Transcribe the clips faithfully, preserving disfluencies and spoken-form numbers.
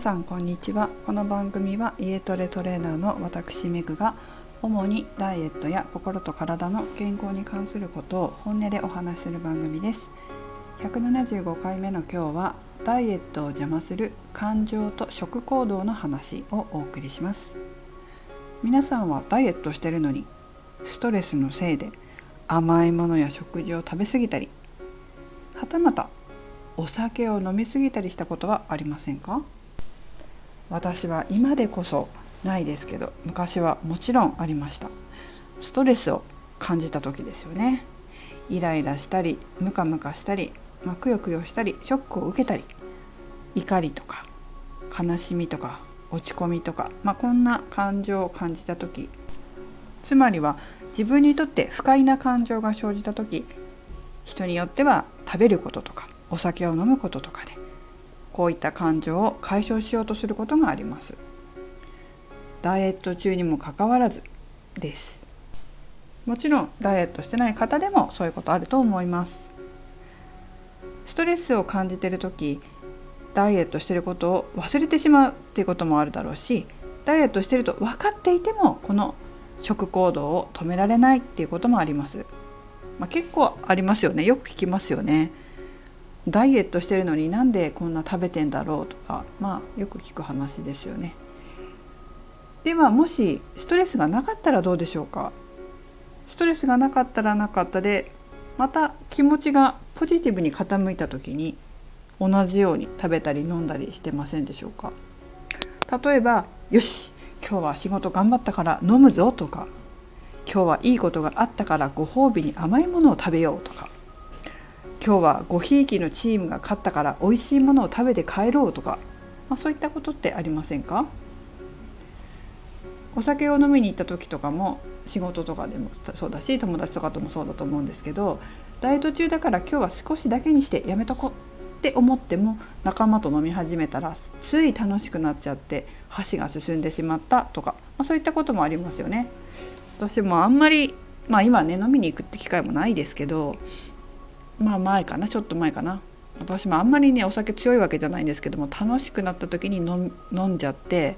さんこんにちは。この番組は家トレトレーナーの私メグが主にダイエットや心と体の健康に関することを本音でお話しする番組です。ひゃくななじゅうごかいめの今日はダイエットを邪魔する感情と食行動の話をお送りします。皆さんはダイエットしてるのにストレスのせいで甘いものや食事を食べ過ぎたり、はたまたお酒を飲み過ぎたりしたことはありませんか？私は今でこそないですけど、昔はもちろんありました。ストレスを感じた時ですよね。イライラしたり、ムカムカしたり、まあ、くよくよしたり、ショックを受けたり、怒りとか悲しみとか落ち込みとか、まあ、こんな感情を感じた時、つまりは自分にとって不快な感情が生じた時、人によっては食べることとかお酒を飲むこととかでこういった感情を解消しようとすることがあります。ダイエット中にもかかわらずです。もちろんダイエットしてない方でもそういうことあると思います。ストレスを感じているとき、ダイエットしていることを忘れてしまうっていうこともあるだろうし、ダイエットしていると分かっていてもこの食行動を止められないっていうこともあります。まあ、結構ありますよね。よく聞きますよね。ダイエットしてるのになんでこんな食べてんだろうとか、まあよく聞く話ですよね。ではもしストレスがなかったらどうでしょうか。ストレスがなかったらなかったで、また気持ちがポジティブに傾いた時に同じように食べたり飲んだりしてませんでしょうか。例えば、よし今日は仕事頑張ったから飲むぞとか、今日はいいことがあったからご褒美に甘いものを食べようとか、今日はごひいきのチームが勝ったから美味しいものを食べて帰ろうとか、まあ、そういったことってありませんか？お酒を飲みに行った時とかも、仕事とかでもそうだし、友達とかともそうだと思うんですけど、ダイエット中だから今日は少しだけにしてやめとこうって思っても、仲間と飲み始めたらつい楽しくなっちゃって箸が進んでしまったとか、まあ、そういったこともありますよね。私もあんまり、まあ、今ね飲みに行くって機会もないですけど、まあ前かな、ちょっと前かな、私もあんまりねお酒強いわけじゃないんですけども、楽しくなった時に飲んじゃって、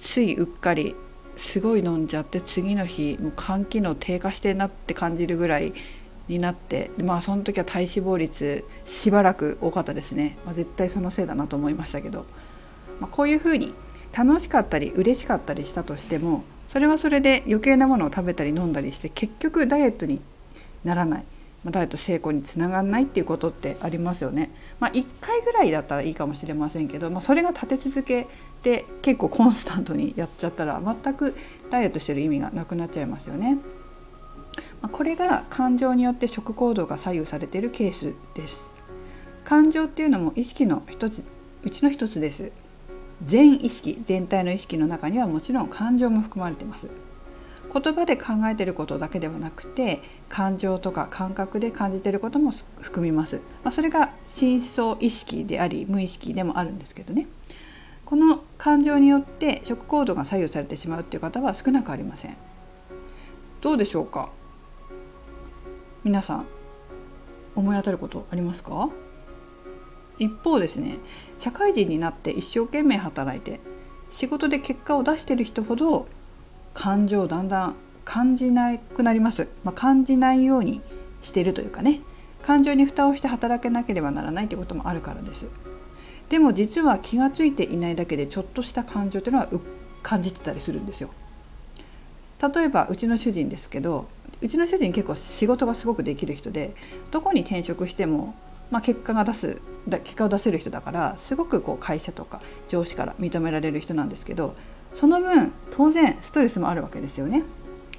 ついうっかりすごい飲んじゃって、次の日もう肝機能低下してなって感じるぐらいになって、まあその時は体脂肪率しばらく多かったですね。まあ、絶対そのせいだなと思いましたけど、まあ、こういうふうに楽しかったり嬉しかったりしたとしても、それはそれで余計なものを食べたり飲んだりして、結局ダイエットにならない、ダイエット成功につながらないっていうことってありますよね。まあ、いっかいぐらいだったらいいかもしれませんけど、まあ、それが立て続けて結構コンスタントにやっちゃったら、全くダイエットしてる意味がなくなっちゃいますよね。まあ、これが感情によって食行動が左右されているケースです。感情っていうのも意識の一つうちの一つです。全意識、全体の意識の中にはもちろん感情も含まれています。言葉で考えていることだけではなくて、感情とか感覚で感じていることも含みます。まあ、それが深層意識であり無意識でもあるんですけどね。この感情によって食行動が左右されてしまうという方は少なくありません。どうでしょうか。皆さん思い当たることありますか？一方ですね、社会人になって一生懸命働いて仕事で結果を出している人ほど感情をだんだん感じなくなります。まあ、感じないようにしているというかね、感情に蓋をして働けなければならないということもあるからです。でも実は気がついていないだけで、ちょっとした感情というのは感じてたりするんですよ。例えばうちの主人ですけど、うちの主人結構仕事がすごくできる人で、どこに転職しても、まあ、結果が出す結果を出せる人だから、すごくこう会社とか上司から認められる人なんですけど、その分当然ストレスもあるわけですよね。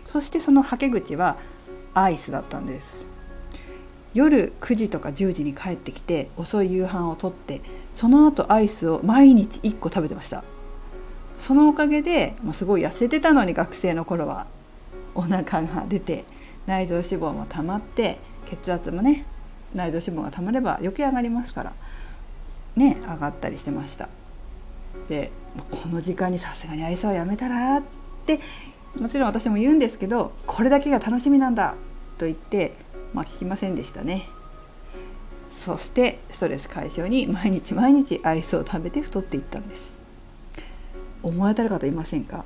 そしてそのはけ口はアイスだったんです。夜くじとかじゅうじに帰ってきて、遅い夕飯をとって、その後アイスを毎日いっこ食べてました。そのおかげで、まあ、すごい痩せてたのに、学生の頃はお腹が出て内臓脂肪も溜まって、血圧もね、内臓脂肪が溜まれば余計上がりますからね、上がったりしてました。で、この時間にさすがにアイスはやめたらって、もちろん私も言うんですけど、これだけが楽しみなんだと言って、まあ、聞きませんでしたね。そしてストレス解消に毎日毎日アイスを食べて太っていったんです。思い当たる方いませんか？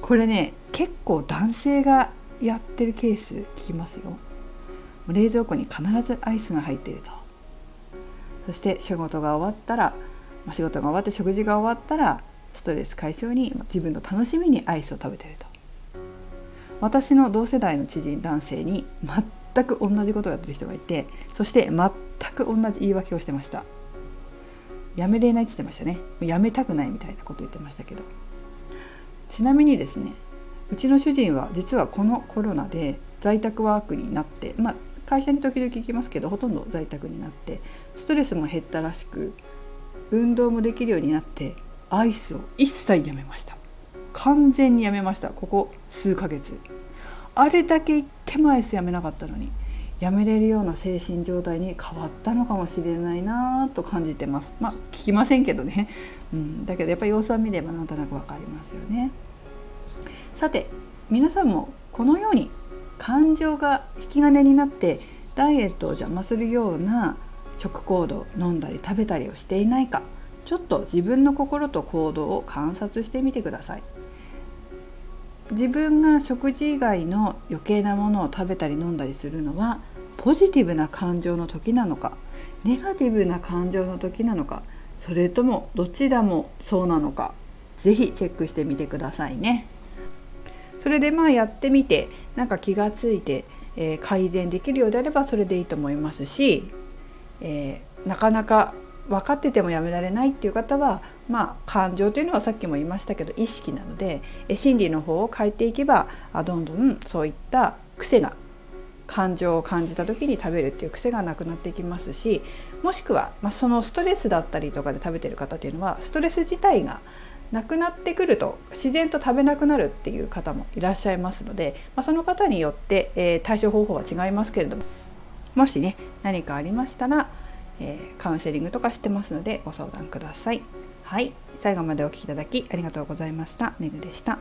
これね、結構男性がやってるケース聞きますよ。冷蔵庫に必ずアイスが入っていると。そして仕事が終わったら仕事が終わって食事が終わったらストレス解消に自分の楽しみにアイスを食べていると。私の同世代の知人男性に全く同じことをやってる人がいて、そして全く同じ言い訳をしてました。やめれないって言ってましたね。やめたくないみたいなこと言ってましたけど、ちなみにですね、うちの主人は実はこのコロナで在宅ワークになって、まあ、会社に時々行きますけどほとんど在宅になってストレスも減ったらしく運動もできるようになってアイスを一切やめました。完全にやめました。ここ数ヶ月あれだけ言ってもアイスやめなかったのに、やめれるような精神状態に変わったのかもしれないなと感じてます。まあ聞きませんけどね、うん、だけどやっぱり様子は見ればなんとなくわかりますよね。さて皆さんもこのように感情が引き金になってダイエットを邪魔するような食行動、飲んだり食べたりをしていないか、ちょっと自分の心と行動を観察してみてください。自分が食事以外の余計なものを食べたり飲んだりするのはポジティブな感情の時なのか、ネガティブな感情の時なのか、それともどちらもそうなのか、ぜひチェックしてみてくださいね。それでまあやってみて、なんか気がついて、えー、改善できるようであればそれでいいと思いますし、えー、なかなか分かっててもやめられないっていう方は、まあ感情というのはさっきも言いましたけど意識なので、心理の方を変えていけば、どんどんそういった癖が、感情を感じた時に食べるっていう癖がなくなってきますし、もしくは、まあ、そのストレスだったりとかで食べてる方っていうのはストレス自体がなくなってくると自然と食べなくなるっていう方もいらっしゃいますので、まあ、その方によって、えー、対処方法は違いますけれども、もしね何かありましたら、えー、カウンセリングとかしてますのでご相談ください。はい、最後までお聞きいただきありがとうございました。めぐでした。